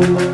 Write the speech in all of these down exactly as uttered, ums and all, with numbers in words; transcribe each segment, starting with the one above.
Vamos lá.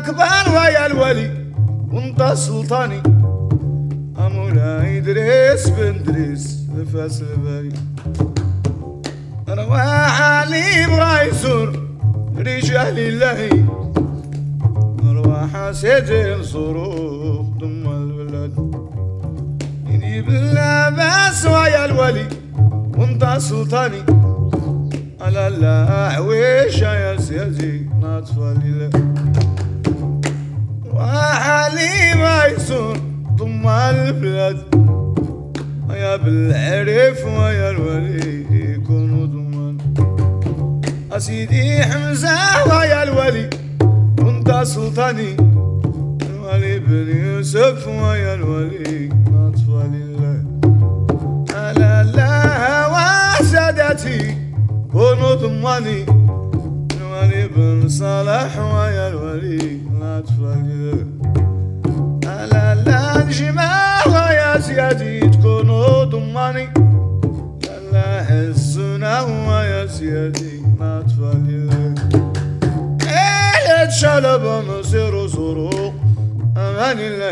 أكبر ويا الولي وانت سلطاني أمولا إدريس بن دريس فاس الباري روى علي برايسور رجال الله روى حسد صروخ ضم البلاد إني باللباس ويا الولي وانت سلطاني على الأعويش يا سيدي ناطفة لله وحالي ما يسون ضم البلاد يا بالعرف ويا الولي يكونوا ضمان أسيدي حمزة ويا الولي وانت سلطاني الولي بن يوسف ويا الولي ناطفة لله على الله وسادتي كونوا ضماني الولي بن صالح ويا الولي لا تفرق على الانجماع ويا زيادي تكونوا ضماني لا حسنا ويا زيادي لا تفرق ايه تشالب مصير صروق امان الله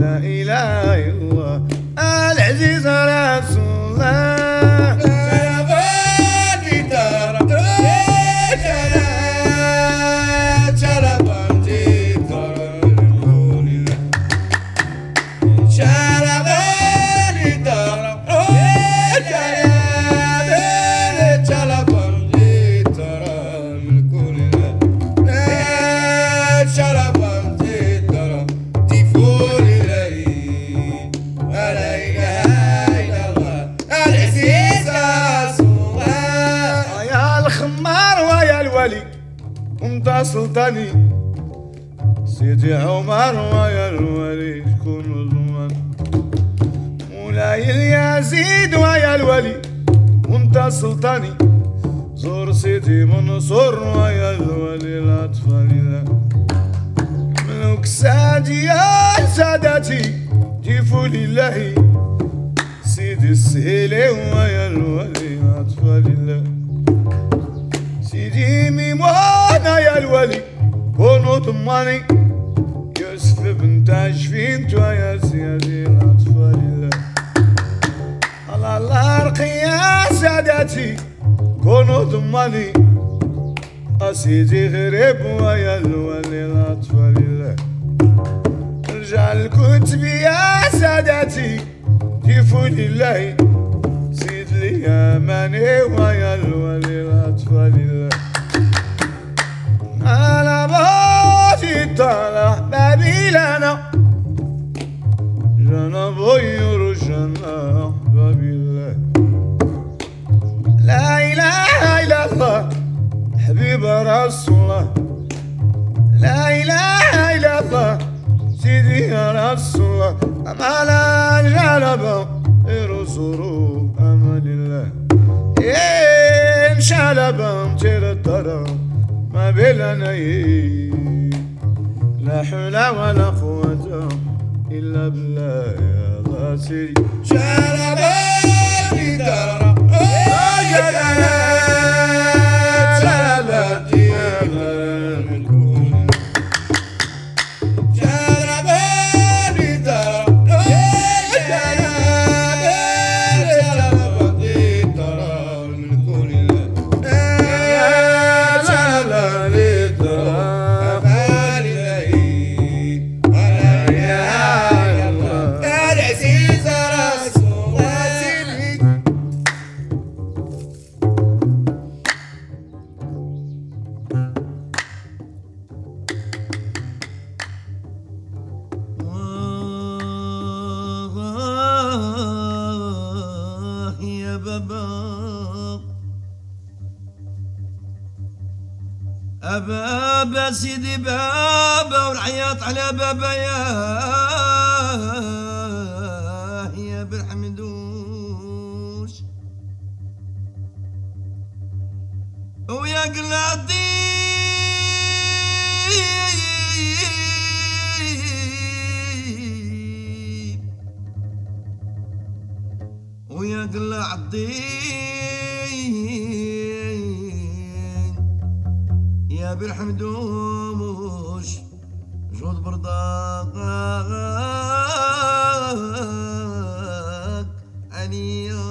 لا اله الا الله العزيز رسول الله سلطاني سيدي عمر ويا الولي تكون ضمان مولاي اليزيد ويا الولي وانت سلطاني زور سيدي منصور ويا الولي الاطفال ملوك سادي يا سادتي جيفوا لله سيدي السهيلي ويا الولي الاطفال سيدي ميمونة يا الولي كونوا ضماني يوسف بن تاشفين تويا سيدي الأطفال الله على الأرق يا سادتي كونوا ضماني أسيدي غريب ويا الولي الأطفال الله رجال كتبي يا سادتي جيفوا لله سيد لي أماني ويا الولي الأطفال الله على بوتي طالع بابي لنا جانا بوير جانا بابي الله لا إله إلا الله حبيب رسول الله لا إله إلا الله سيدي يا رسول الله أما لا جلبه إرزروا أمان الله إن شلبهم ترطرهم ما بلنا لا حول ولا قوة إلا بالله يا الله سيدي شلبني ترى شلبني بابا سيدي بابا والعياط على بابا ياه يا بالحمدوش ويا قلادي ويا قلادي يا بالحمدوموش جود برضاك أنيا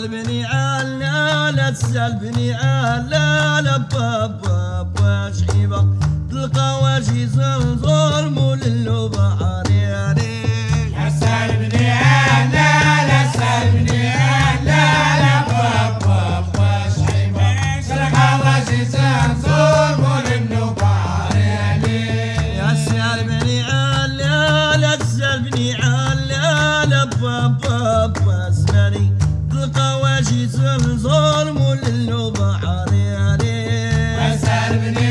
قلبني علالة سلبني علالة بابا وشيبة تلقى وجهي زنزور مول اللوبة عرياني يا سلبني علالة سلبني علالة بابا وشيبة تلقى وجهي زنزور مول اللوبة عرياني يا سلبني علالة سلبني علالة بابا وشيبة تلقى وجهي زنزور مول اللوبة عرياني يا سلبني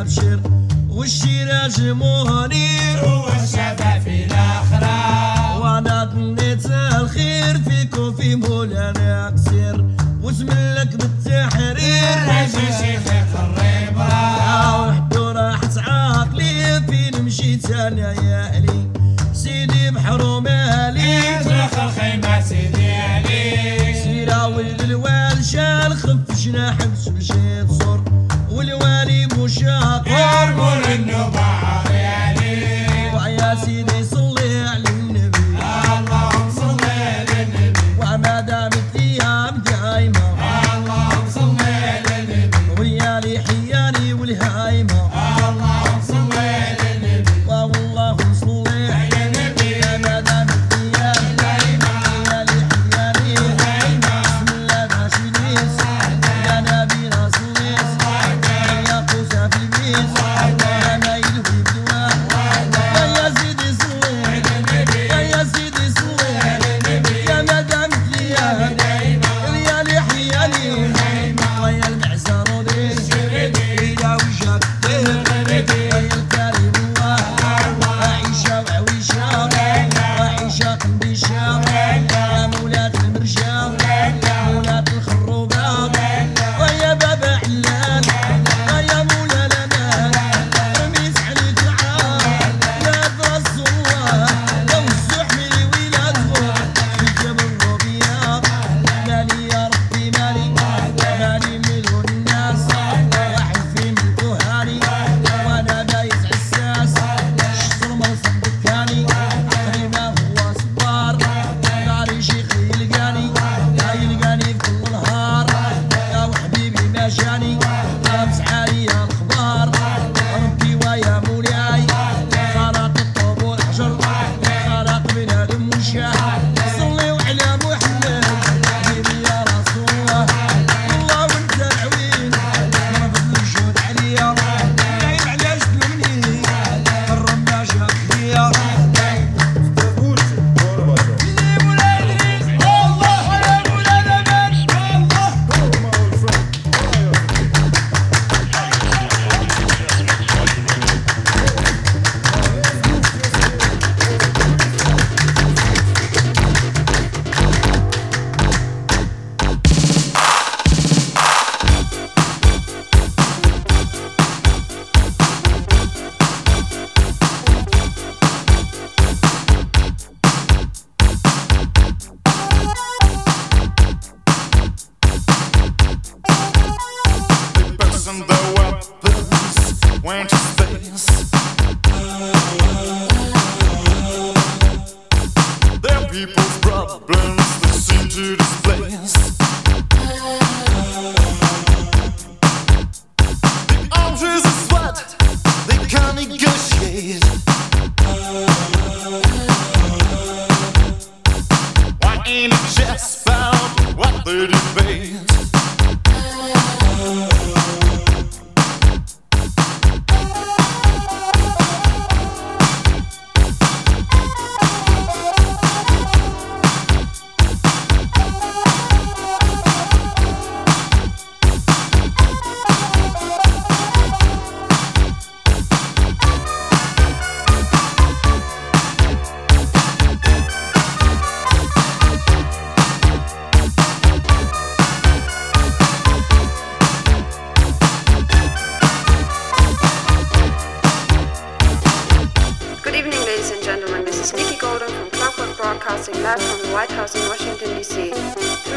أبشر والشراج منير هو الشفا في الآخرة وأنا تمنيت الخير فيكم في مولانا أكسر وزملك بالتحرير راجل شيخي قريبة وحده راحت عقلي فين مشيت أنا يا أهلي سيدي بحرم أهلي ترخ الخيمة سيدي علي سيراوي للوالشة خف جناح مشيت صر والوالي مشاقر مر النبع عرياني وعيا سيدي صلي على النبي اللهم صلي على النبي وما دامت ايام دايمة اللهم صلي على النبي ويالي حياني والهايمة اللهم صلي على النبي والله صلي على النبي ما دامت ايام دايمة ويالي حياني والهايمة بسم الله ماشيين يا نبينا صلي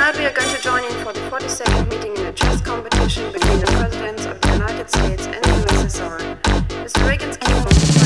I Tonight we are going to join in for the forty-second meeting in a chess competition between the presidents of the United States and the U S S R. Mister Reagan's key was...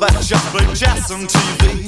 But just play jazz on T V.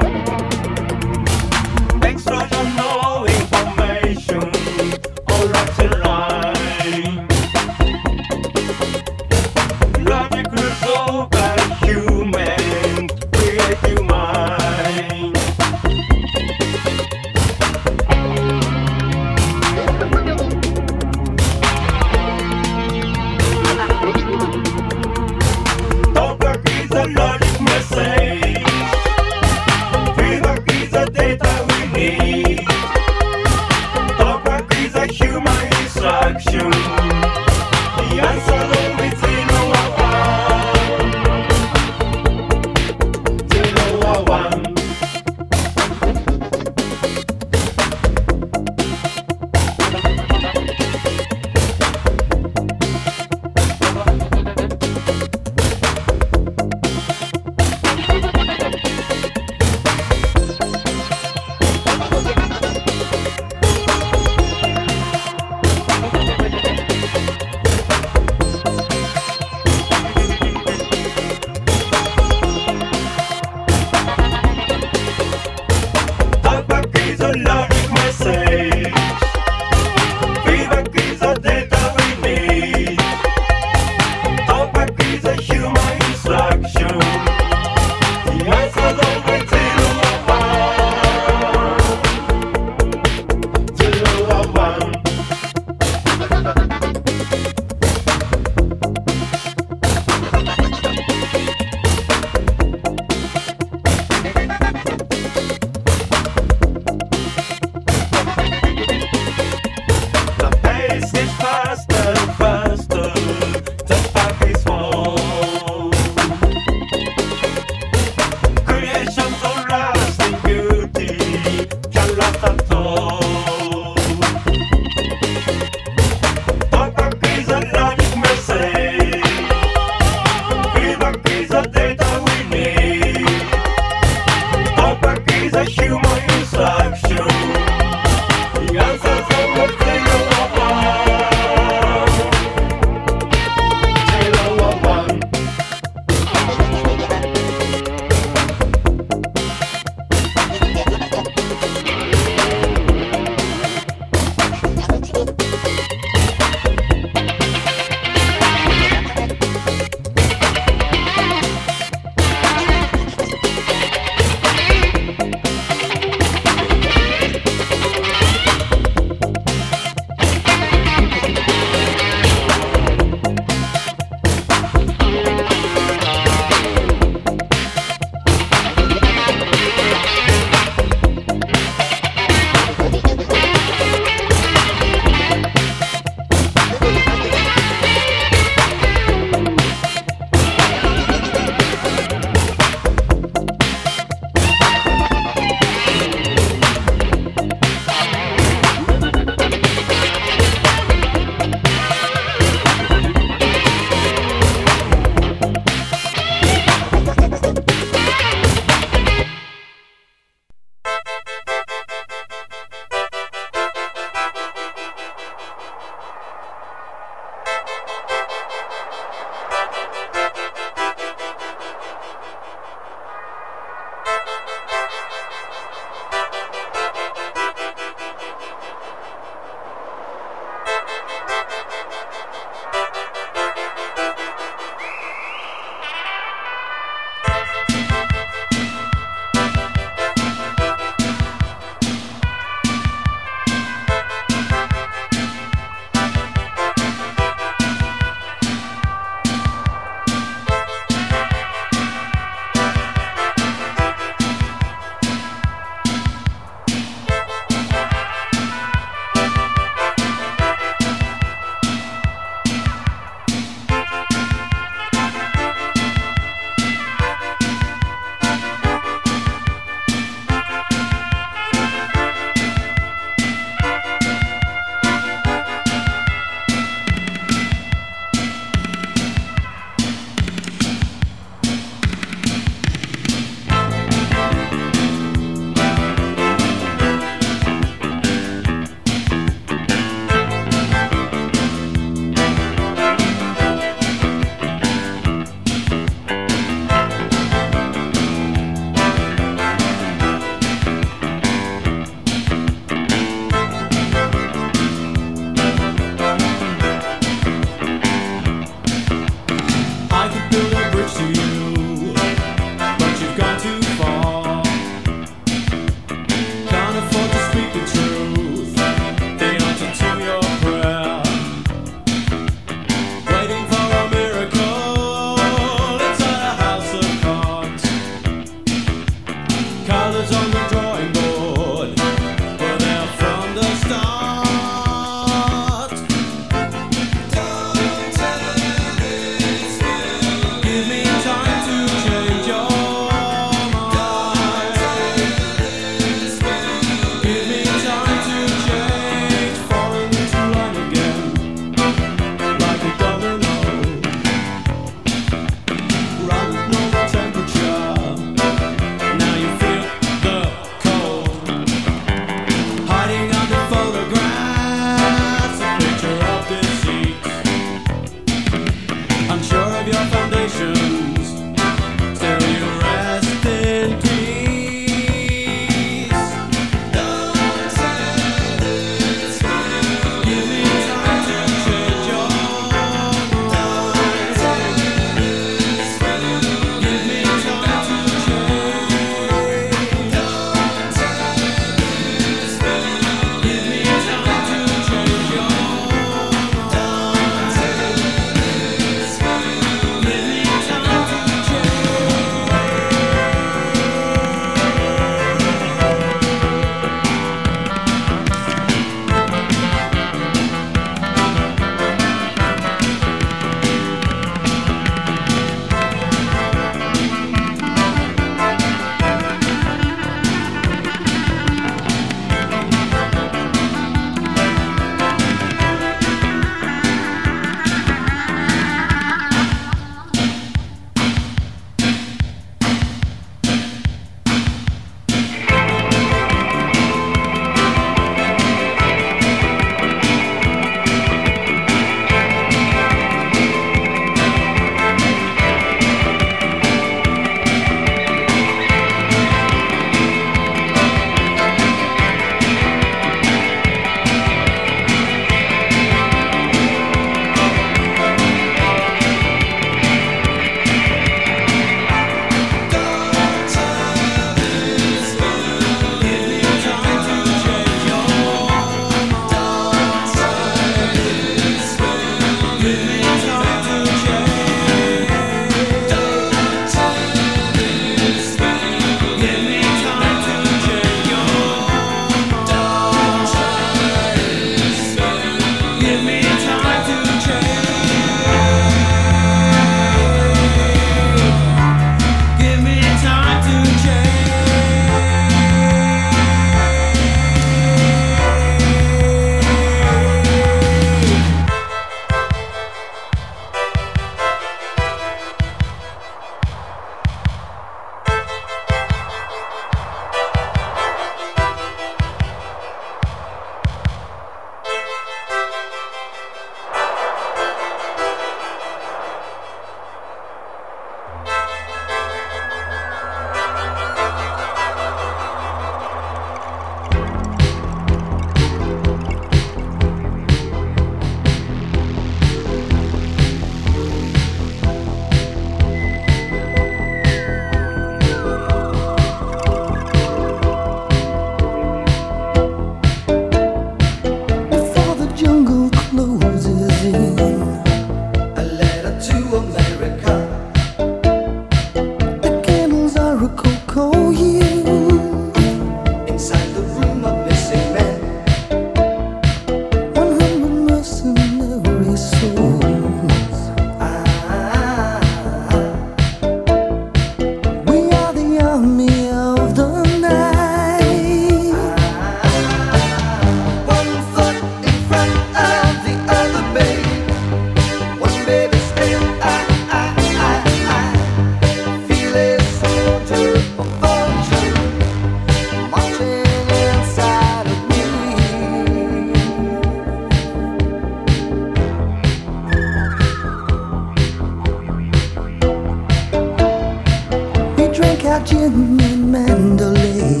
Virginia Mandolay,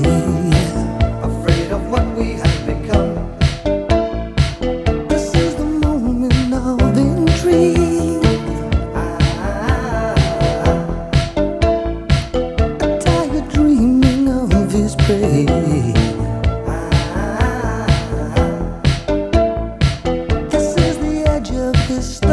afraid of what we have become. This is the moment of intrigue. Ah, a tiger dreaming of his prey. Ah, this is the edge of history.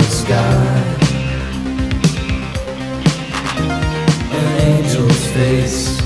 Sky, an angel's face.